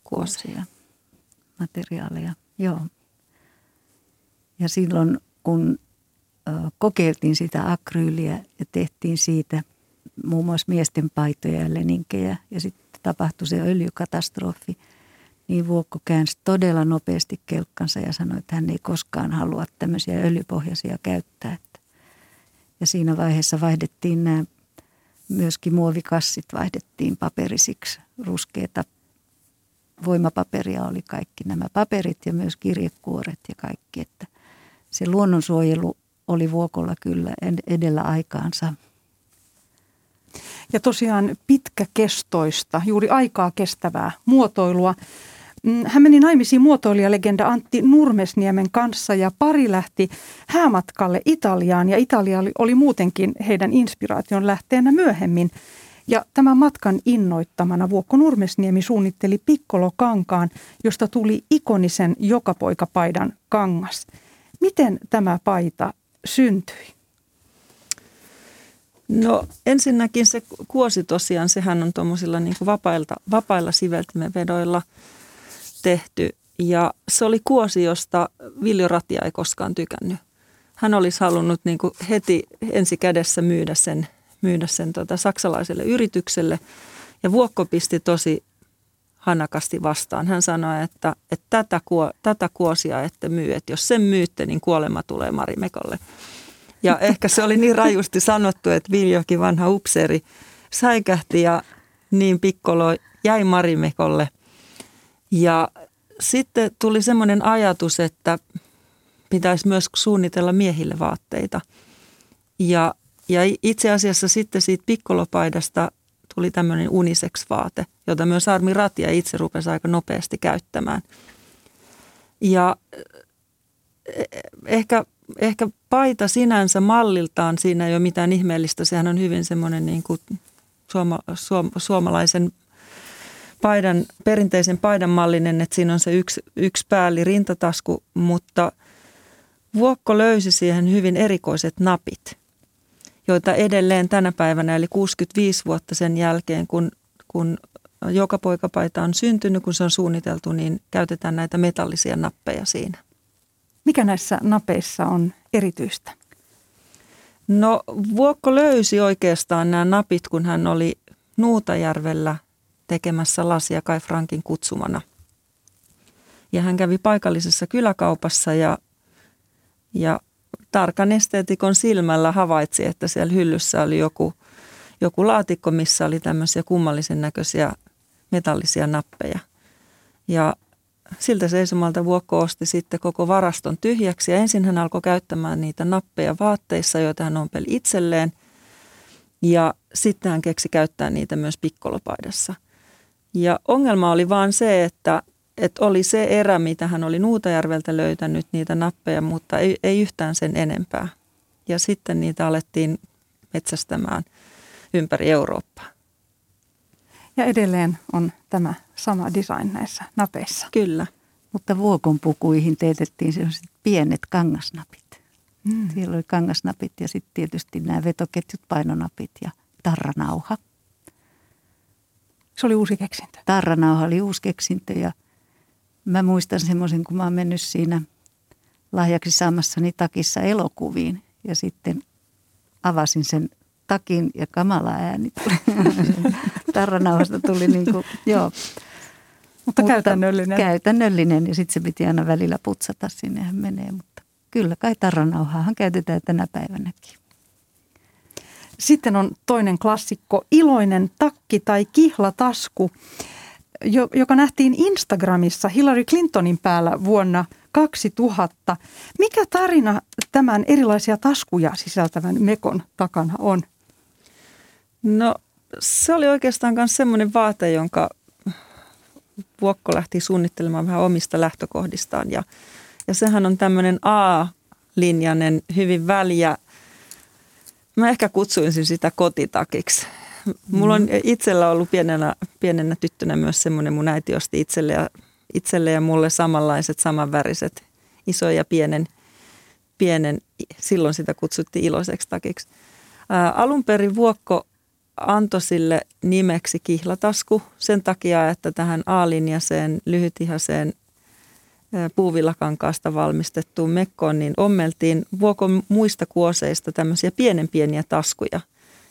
kuosia, materiaaleja. Joo. Ja silloin kun kokeiltiin sitä akryyliä ja tehtiin siitä muun muassa miesten paitoja ja leninkejä ja sitten tapahtui se öljykatastrofi, niin Vuokko käänsi todella nopeasti kelkkansa ja sanoi, että hän ei koskaan halua tämmöisiä öljypohjaisia käyttää. Ja siinä vaiheessa vaihdettiin nämä, myöskin muovikassit vaihdettiin paperisiksi, ruskeita voimapaperia oli kaikki nämä paperit ja myös kirjekuoret ja kaikki, että se luonnonsuojelu oli Vuokolla kyllä edellä aikaansa. Ja tosiaan pitkäkestoista, juuri aikaa kestävää muotoilua. Hän meni naimisiin muotoilijalegenda Antti Nurmesniemen kanssa ja pari lähti häämatkalle Italiaan. Ja Italia oli muutenkin heidän inspiraation lähteenä myöhemmin. Ja tämän matkan innoittamana Vuokko Nurmesniemi suunnitteli pikkolokankaan, josta tuli ikonisen jokapoikapaidan kangas. Miten tämä paita syntyi? No ensinnäkin se kuosi tosiaan, sehän on tuommoisilla niin kuin vapailta, vapailla siveltimenvedoilla tehty. Ja se oli kuosi, josta Viljo Ratia ei koskaan tykännyt. Hän olisi halunnut niin kuin heti ensi kädessä myydä sen, myydä sen tota saksalaiselle yritykselle. Ja Vuokko pisti tosi hanakasti vastaan. Hän sanoi, että, että tätä, kuo, tätä kuosia ette myy, että jos sen myytte, niin kuolema tulee Marimekolle. Ja ehkä se oli niin rajusti sanottu, että Viljokin vanha upseeri säikähti ja niin pikkolo jäi Marimekolle. Ja sitten tuli semmoinen ajatus, että pitäisi myös suunnitella miehille vaatteita. Ja, ja itse asiassa sitten siitä pikkolopaidasta tuli tämmöinen unisex-vaate, jota myös Armi Ratia itse rupesi aika nopeasti käyttämään. Ja ehkä, ehkä paita sinänsä malliltaan, siinä ei ole mitään ihmeellistä. Sehän on hyvin semmoinen niin kuin suoma, suom, suomalaisen paidan, perinteisen paidan mallinen, että siinä on se yksi, yksi päälli rintatasku, mutta Vuokko löysi siihen hyvin erikoiset napit, joita edelleen tänä päivänä, eli kuusikymmentäviisi vuotta sen jälkeen, kun, kun joka poikapaita on syntynyt, kun se on suunniteltu, niin käytetään näitä metallisia nappeja siinä. Mikä näissä napeissa on erityistä? No Vuokko löysi oikeastaan nämä napit, kun hän oli Nuutajärvellä tekemässä lasia Kaj Franckin kutsumana. Ja hän kävi paikallisessa kyläkaupassa ja, ja tarkan esteetikon silmällä havaitsi, että siellä hyllyssä oli joku, joku laatikko, missä oli tämmöisiä kummallisen näköisiä metallisia nappeja. Ja siltä seisomalta Vuokko osti sitten koko varaston tyhjäksi ja ensin hän alkoi käyttämään niitä nappeja vaatteissa, joita hän ompeli itselleen. Ja sitten hän keksi käyttää niitä myös pikkolopaidassa. Ja ongelma oli vaan se, että Että oli se erä, mitä hän oli Nuutajärveltä löytänyt niitä nappeja, mutta ei, ei yhtään sen enempää. Ja sitten niitä alettiin metsästämään ympäri Eurooppaa. Ja edelleen on tämä sama design näissä napeissa. Kyllä. Mutta Vuokon pukuihin teetettiin sellaiset pienet kangasnapit. Mm. Siellä oli kangasnapit ja sitten tietysti nämä vetoketjut, painonapit ja tarranauha. Se oli uusi keksintö. Tarranauha oli uusi keksintö ja mä muistan semmoisen, kun mä oon mennyt siinä lahjaksi saamassani takissa elokuviin ja sitten avasin sen takin ja kamala ääni tuli. Tarranauhasta tuli niin kuin, joo. Mutta, mutta käytännöllinen. Käytännöllinen ja sitten se piti aina välillä putsata, sinnehän menee, mutta kyllä kai tarranauhaahan käytetään tänä päivänäkin. Sitten on toinen klassikko, iloinen takki tai kihlatasku, joka nähtiin Instagramissa Hillary Clintonin päällä vuonna kaksituhatta. Mikä tarina tämän erilaisia taskuja sisältävän mekon takana on? No se oli oikeastaan myös semmoinen vaate, jonka Vuokko lähti suunnittelemaan vähän omista lähtökohdistaan. Ja, ja sehän on tämmöinen A-linjainen, hyvin väliä. Mä ehkä kutsuisin sitä kotitakiksi. Mulla on itsellä ollut pienenä, pienenä tyttönä myös semmoinen, mun äiti osti itselle ja, itselle ja mulle samanlaiset, samanväriset, iso ja pienen, pienen. Silloin sitä kutsuttiin iloiseksi takiksi. Ää, alun perin Vuokko antoi sille nimeksi kihlatasku sen takia, että tähän A-linjaseen, lyhytihaseen puuvillakankaasta valmistettuun mekkoon, niin ommeltiin Vuokon muista kuoseista tämmöisiä pienen pieniä taskuja,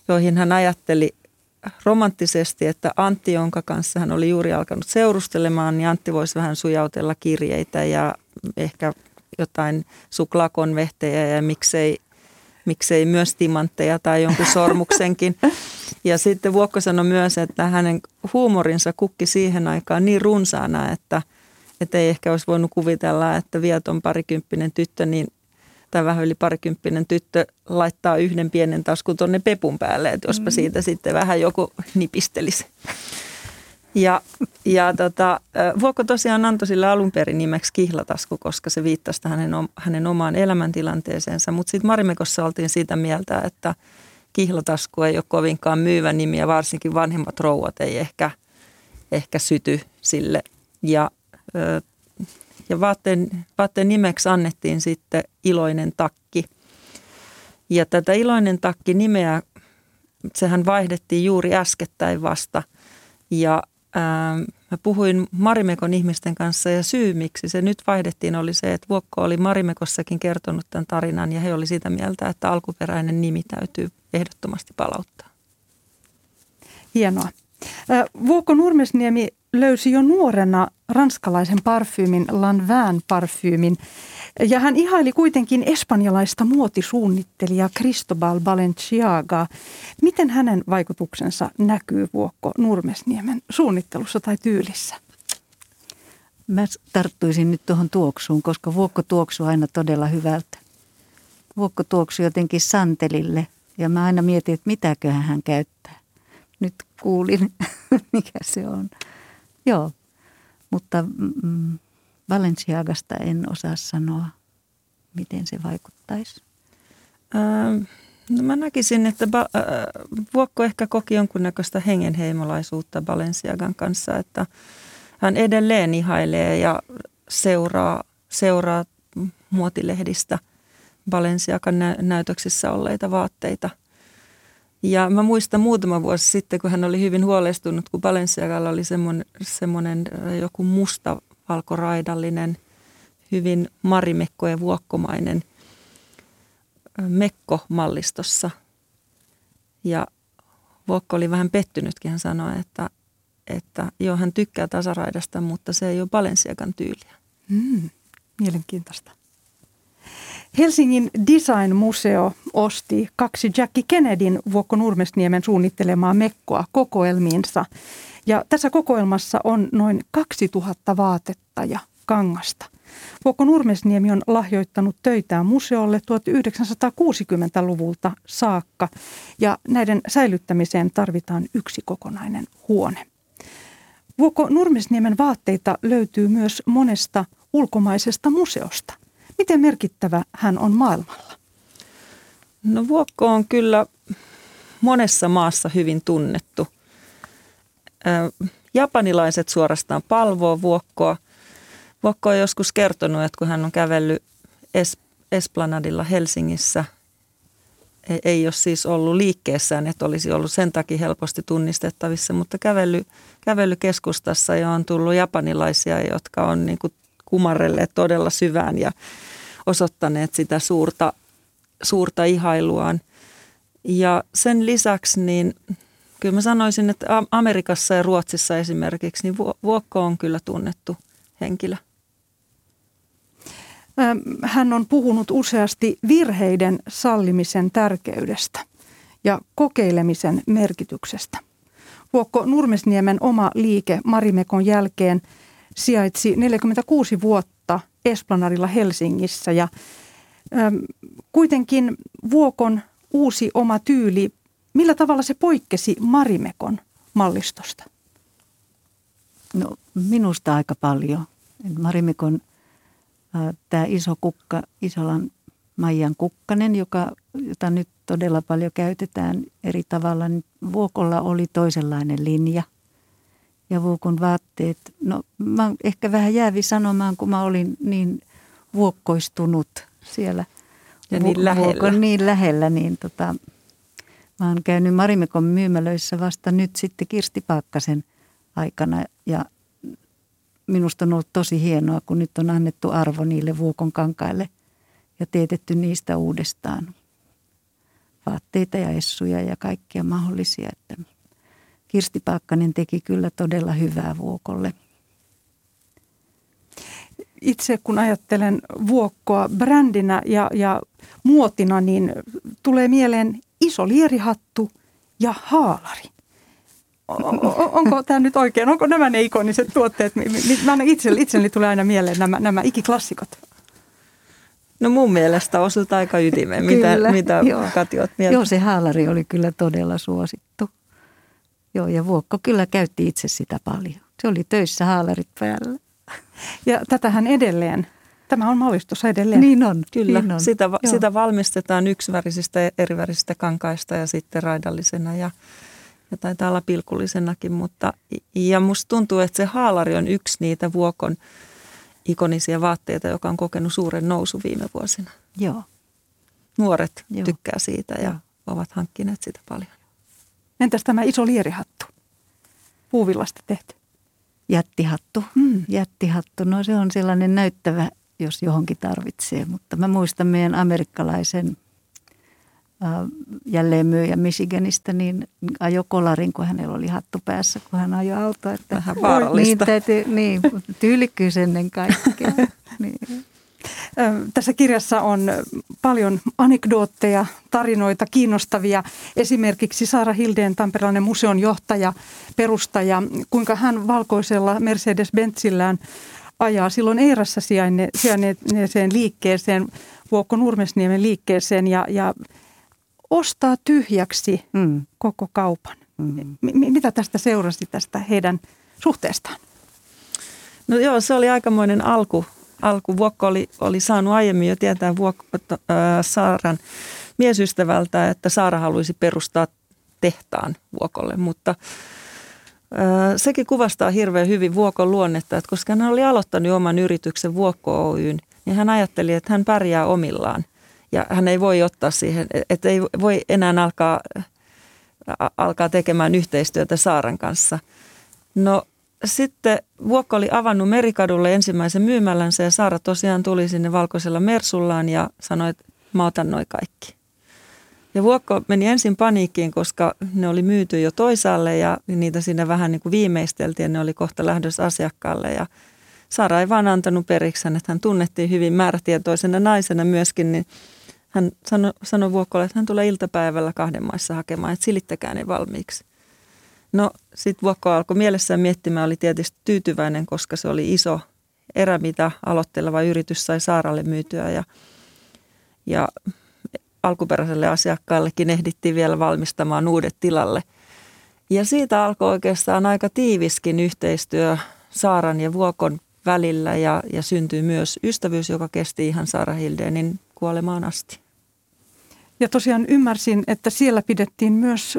joihin hän ajatteli romanttisesti, että Antti, jonka kanssa hän oli juuri alkanut seurustelemaan, niin Antti voisi vähän sujautella kirjeitä ja ehkä jotain suklaakonvehtejä ja miksei, miksei myös timantteja tai jonkun sormuksenkin. Ja sitten Vuokko sanoi myös, että hänen huumorinsa kukki siihen aikaan niin runsaana, että Että ei ehkä olisi voinut kuvitella, että vieton parikymppinen tyttö, niin, tai vähän yli parikymppinen tyttö laittaa yhden pienen taskun tuonne pepun päälle, että jospa siitä sitten vähän joku nipistelisi. Ja, ja tota, Vuokko tosiaan antoi sille alun perin nimeksi kihlatasku, koska se viittasi hänen, hänen omaan elämäntilanteeseensa. Mutta sitten Marimekossa oltiin siitä mieltä, että kihlatasku ei ole kovinkaan myyvä nimi ja varsinkin vanhemmat rouvat ei ehkä, ehkä syty sille. Ja Ja vaatteen, vaatteen nimeksi annettiin sitten iloinen takki. Ja tätä iloinen takki nimeä, sehän vaihdettiin juuri äskettäin vasta. Ja ää, mä puhuin Marimekon ihmisten kanssa ja syy miksi se nyt vaihdettiin oli se, että Vuokko oli Marimekossakin kertonut tämän tarinan ja he oli sitä mieltä, että alkuperäinen nimi täytyy ehdottomasti palauttaa. Hienoa. Vuokko Nurmesniemi löysi jo nuorena ranskalaisen parfyymin, Lanvin parfyymin, ja hän ihaili kuitenkin espanjalaista muotisuunnittelijaa Cristóbal Balenciagaa. Miten hänen vaikutuksensa näkyy Vuokko Nurmesniemen suunnittelussa tai tyylissä? Mä tarttuisin nyt tuohon tuoksuun, koska Vuokko tuoksuu aina todella hyvältä. Vuokko tuoksuu jotenkin santelille, ja mä aina mietin, että mitäköhän hän käyttää. Nyt kuulin, mikä se on. Joo, mutta mm, Balenciagasta en osaa sanoa, miten se vaikuttaisi. Ähm, no mä näkisin, että ba- äh, Vuokko ehkä koki jonkunnäköistä hengenheimolaisuutta Balenciagan kanssa, että hän edelleen ihailee ja seuraa, seuraa muotilehdistä Balenciagan nä- näytöksissä olleita vaatteita. Ja mä muistan muutama vuosi sitten, kun hän oli hyvin huolestunut, kun Balenciagalla oli semmoinen, semmoinen joku musta valkoraidallinen, hyvin marimekko ja vuokkomainen mekko mallistossa. Ja Vuokko oli vähän pettynytkin, hän sanoi, että, että joo, hän tykkää tasaraidasta, mutta se ei ole Balenciagan tyyliä. Mm, mielenkiintoista. Helsingin Design-museo osti kaksi Jackie Kennedyn Vuokko Nurmesniemen suunnittelemaa mekkoa kokoelmiinsa. Ja tässä kokoelmassa on noin kaksituhatta vaatetta ja kangasta. Vuokko Nurmesniemi on lahjoittanut töitään museolle tuhatyhdeksänsataakuusikymmentäluvulta saakka. Ja näiden säilyttämiseen tarvitaan yksi kokonainen huone. Vuokko Nurmesniemen vaatteita löytyy myös monesta ulkomaisesta museosta. Miten merkittävä hän on maailmalla? No Vuokko on kyllä monessa maassa hyvin tunnettu. Japanilaiset suorastaan palvoo Vuokkoa. Vuokko on joskus kertonut, että kun hän on kävellyt es- Esplanadilla Helsingissä, ei ole siis ollut liikkeessään, että olisi ollut sen takia helposti tunnistettavissa, mutta kävellyt kävelly keskustassa ja on tullut japanilaisia, jotka on niin kuin kumarrelleet todella syvään ja osoittaneet sitä suurta, suurta ihailuaan. Ja sen lisäksi niin kyllä mä sanoisin, että Amerikassa ja Ruotsissa esimerkiksi niin Vuokko on kyllä tunnettu henkilö. Hän on puhunut useasti virheiden sallimisen tärkeydestä ja kokeilemisen merkityksestä. Vuokko Nurmesniemen oma liike Marimekon jälkeen sijaitsi neljäkymmentäkuusi vuotta Esplanadilla Helsingissä ja ähm, kuitenkin Vuokon uusi oma tyyli, millä tavalla se poikkesi Marimekon mallistosta? No minusta aika paljon. Marimekon äh, tämä iso kukka, Isolan Maijan kukkanen, joka, jota nyt todella paljon käytetään eri tavalla, niin Vuokolla oli toisenlainen linja. Ja Vuokon vaatteet, no mä oon ehkä vähän jäävi sanomaan, kun mä olin niin vuokkoistunut siellä. Ja niin lähellä. Vuokon niin lähellä, niin tota, mä oon käynyt Marimekon myymälöissä vasta nyt sitten Kirsti Paakkasen aikana. Ja minusta on ollut tosi hienoa, kun nyt on annettu arvo niille Vuokon kankaille ja teetetty niistä uudestaan vaatteita ja essuja ja kaikkia mahdollisia, että Kirsti Paakkanen teki kyllä todella hyvää Vuokolle. Itse kun ajattelen Vuokkoa brändinä ja, ja muotina, niin tulee mieleen iso lierihattu ja haalari. O, onko tämä nyt oikein? Onko nämä ne ikoniset tuotteet? Mä aina itselleni, itselleni tulee aina mieleen nämä, nämä ikiklassikot. No mun mielestä osut aika ytimeen, mitä, mitä Kati oot mieltä. Joo, se haalari oli kyllä todella suosittu. Joo, ja Vuokko kyllä käytti itse sitä paljon. Se oli töissä haalarit päällä. Ja tätähän edelleen. Tämä on mallistossa edelleen. Niin on, kyllä. Niin on. Sitä, sitä valmistetaan yksivärisistä, erivärisistä kankaista ja sitten raidallisena ja, ja taitaa olla pilkullisenakin. Mutta, ja musta tuntuu, että se haalari on yksi niitä Vuokon ikonisia vaatteita, joka on kokenut suuren nousu viime vuosina. Joo. Nuoret Joo. tykkää siitä ja ovat hankkineet sitä paljon. Entäs tämä iso lierihattu? Puuvillasta tehty. Jättihattu. Mm. Jättihattu. No se on sellainen näyttävä, jos johonkin tarvitsee. Mutta mä muistan meidän amerikkalaisen äh, jälleenmyyjä Michiganista, niin ajoi kolarin, kun hänellä oli hattu päässä, kun hän ajoi autoa. Että, vähän vaarallista. Niin, täytyy, niin tyylikkyys ennen kaikkea. Niin. Tässä kirjassa on paljon anekdootteja, tarinoita, kiinnostavia. Esimerkiksi Sara Hildén, tamperelainen museon johtaja, perustaja, kuinka hän valkoisella Mercedes-Benzillään ajaa silloin Eirassa sijainneeseen liikkeeseen, Vuokko Nurmesniemen liikkeeseen ja, ja ostaa tyhjäksi mm. koko kaupan. Mm. M- mitä tästä seurasi tästä heidän suhteestaan? No joo, se oli aikamoinen alku. Alku Vuokko oli, oli saanut aiemmin jo tietää Vuokko, äh, Saaran miesystävältä, että Saara haluaisi perustaa tehtaan Vuokolle, mutta äh, sekin kuvastaa hirveän hyvin Vuokon luonnetta, että koska hän oli aloittanut oman yrityksen Vuokko Oyn, niin hän ajatteli, että hän pärjää omillaan ja hän ei voi ottaa siihen, että ei voi enää alkaa, äh, alkaa tekemään yhteistyötä Saaran kanssa. No sitten Vuokko oli avannut Merikadulle ensimmäisen myymälänsä ja Saara tosiaan tuli sinne valkoisella mersullaan ja sanoi, että mä otan noi kaikki. Ja Vuokko meni ensin paniikkiin, koska ne oli myyty jo toisaalle ja niitä siinä vähän niin kuin viimeisteltiin ja ne oli kohta lähdössä asiakkaalle. Ja Saara ei vaan antanut periksi, että hän tunnettiin hyvin määrätietoisena naisena myöskin, niin hän sanoi, sanoi Vuokolle, että hän tulee iltapäivällä kahden maissa hakemaan, että silittäkää ne valmiiksi. No sitten Vuokko alkoi mielessään miettimään, oli tietysti tyytyväinen, koska se oli iso erä, mitä aloitteleva yritys sai Saaralle myytyä. Ja, ja alkuperäiselle asiakkaallekin ehdittiin vielä valmistamaan uudet tilalle. Ja siitä alkoi oikeastaan aika tiiviskin yhteistyö Saaran ja Vuokon välillä ja, ja syntyi myös ystävyys, joka kesti ihan Sara Hildénin kuolemaan asti. Ja tosiaan ymmärsin, että siellä pidettiin myös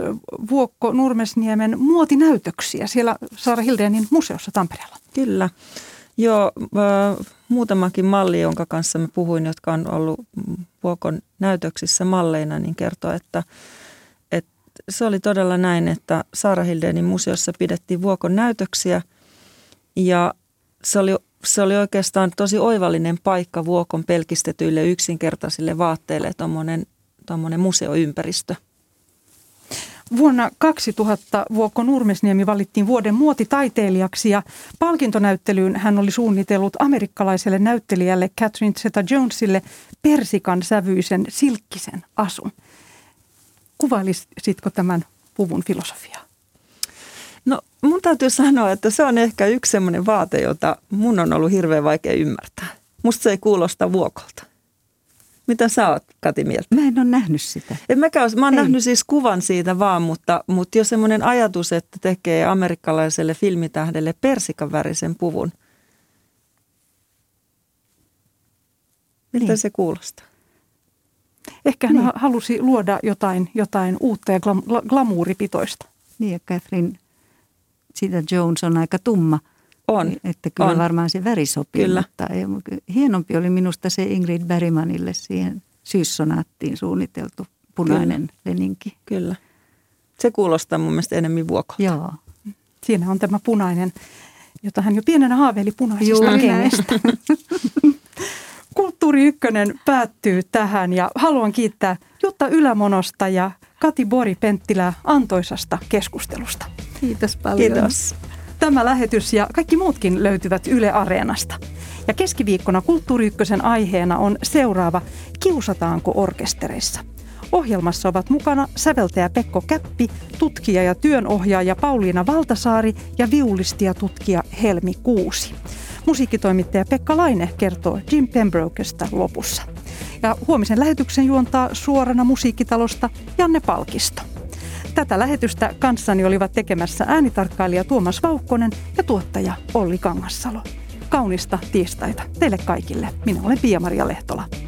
Vuokko Nurmesniemen muotinäytöksiä siellä Sara Hildénin museossa Tampereella. Kyllä. Joo, muutamakin malli, jonka kanssa mä puhuin, jotka on ollut Vuokon näytöksissä malleina, niin kertoo, että, että se oli todella näin, että Sara Hildénin museossa pidettiin Vuokon näytöksiä ja se oli Se oli oikeastaan tosi oivallinen paikka Vuokon pelkistetyille yksinkertaisille vaatteille, tuommoinen tuommoinen museoympäristö. Vuonna kaksituhatta Vuokko Nurmesniemi valittiin vuoden muotitaiteilijaksi ja palkintonäyttelyyn hän oli suunnitellut amerikkalaiselle näyttelijälle Catherine Zeta-Jonesille persikan sävyisen silkkisen asun. Kuvailisitko tämän puvun filosofiaa? No mun täytyy sanoa, että se on ehkä yksi semmoinen vaate, jota mun on ollut hirveän vaikea ymmärtää. Musta se ei kuulosta Vuokolta. Mitä sä oot, Kati, mieltä? Mä en ole nähnyt sitä. En mäkään, mä oon ei. nähnyt siis kuvan siitä vaan, mutta, mutta jo semmoinen ajatus, että tekee amerikkalaiselle filmitähdelle persikan värisen puvun. Miltä niin se kuulostaa? Ehkä hän niin. halusi luoda jotain, jotain uutta ja glam, glamuuripitoista. Niin, ja Catherine Zeta Jones on aika tumma. On. Että kyllä on. Varmaan se väri sopii. Kyllä. Mutta hienompi oli minusta se Ingrid Bergmanille siihen syyssonaattiin suunniteltu punainen kyllä. leninki. Kyllä. Se kuulostaa mun mielestä enemmän Vuokolta. Joo. Siinä on tämä punainen, jota hän jo pienenä haaveili punaisesta kengestä. Kulttuuri Ykkönen päättyy tähän ja haluan kiittää Jutta Ylä-Monosta ja Kati Borg-Penttilää antoisasta keskustelusta. Kiitos paljon. Kiitos. Tämä lähetys ja kaikki muutkin löytyvät Yle Areenasta. Ja keskiviikkona Kulttuuri Ykkösen aiheena on seuraava Kiusataanko orkestereissa? Ohjelmassa ovat mukana säveltäjä Pekko Käppi, tutkija ja työnohjaaja Pauliina Valtasaari ja viulisti ja tutkija Helmi Kuusi. Musiikkitoimittaja Pekka Laine kertoo Jim Pembrokesta lopussa. Ja huomisen lähetyksen juontaa suorana Musiikkitalosta Janne Palkisto. Tätä lähetystä kanssani olivat tekemässä äänitarkkailija Tuomas Vaukkonen ja tuottaja Olli Kangassalo. Kaunista tiistaita teille kaikille. Minä olen Pia-Maria Lehtola.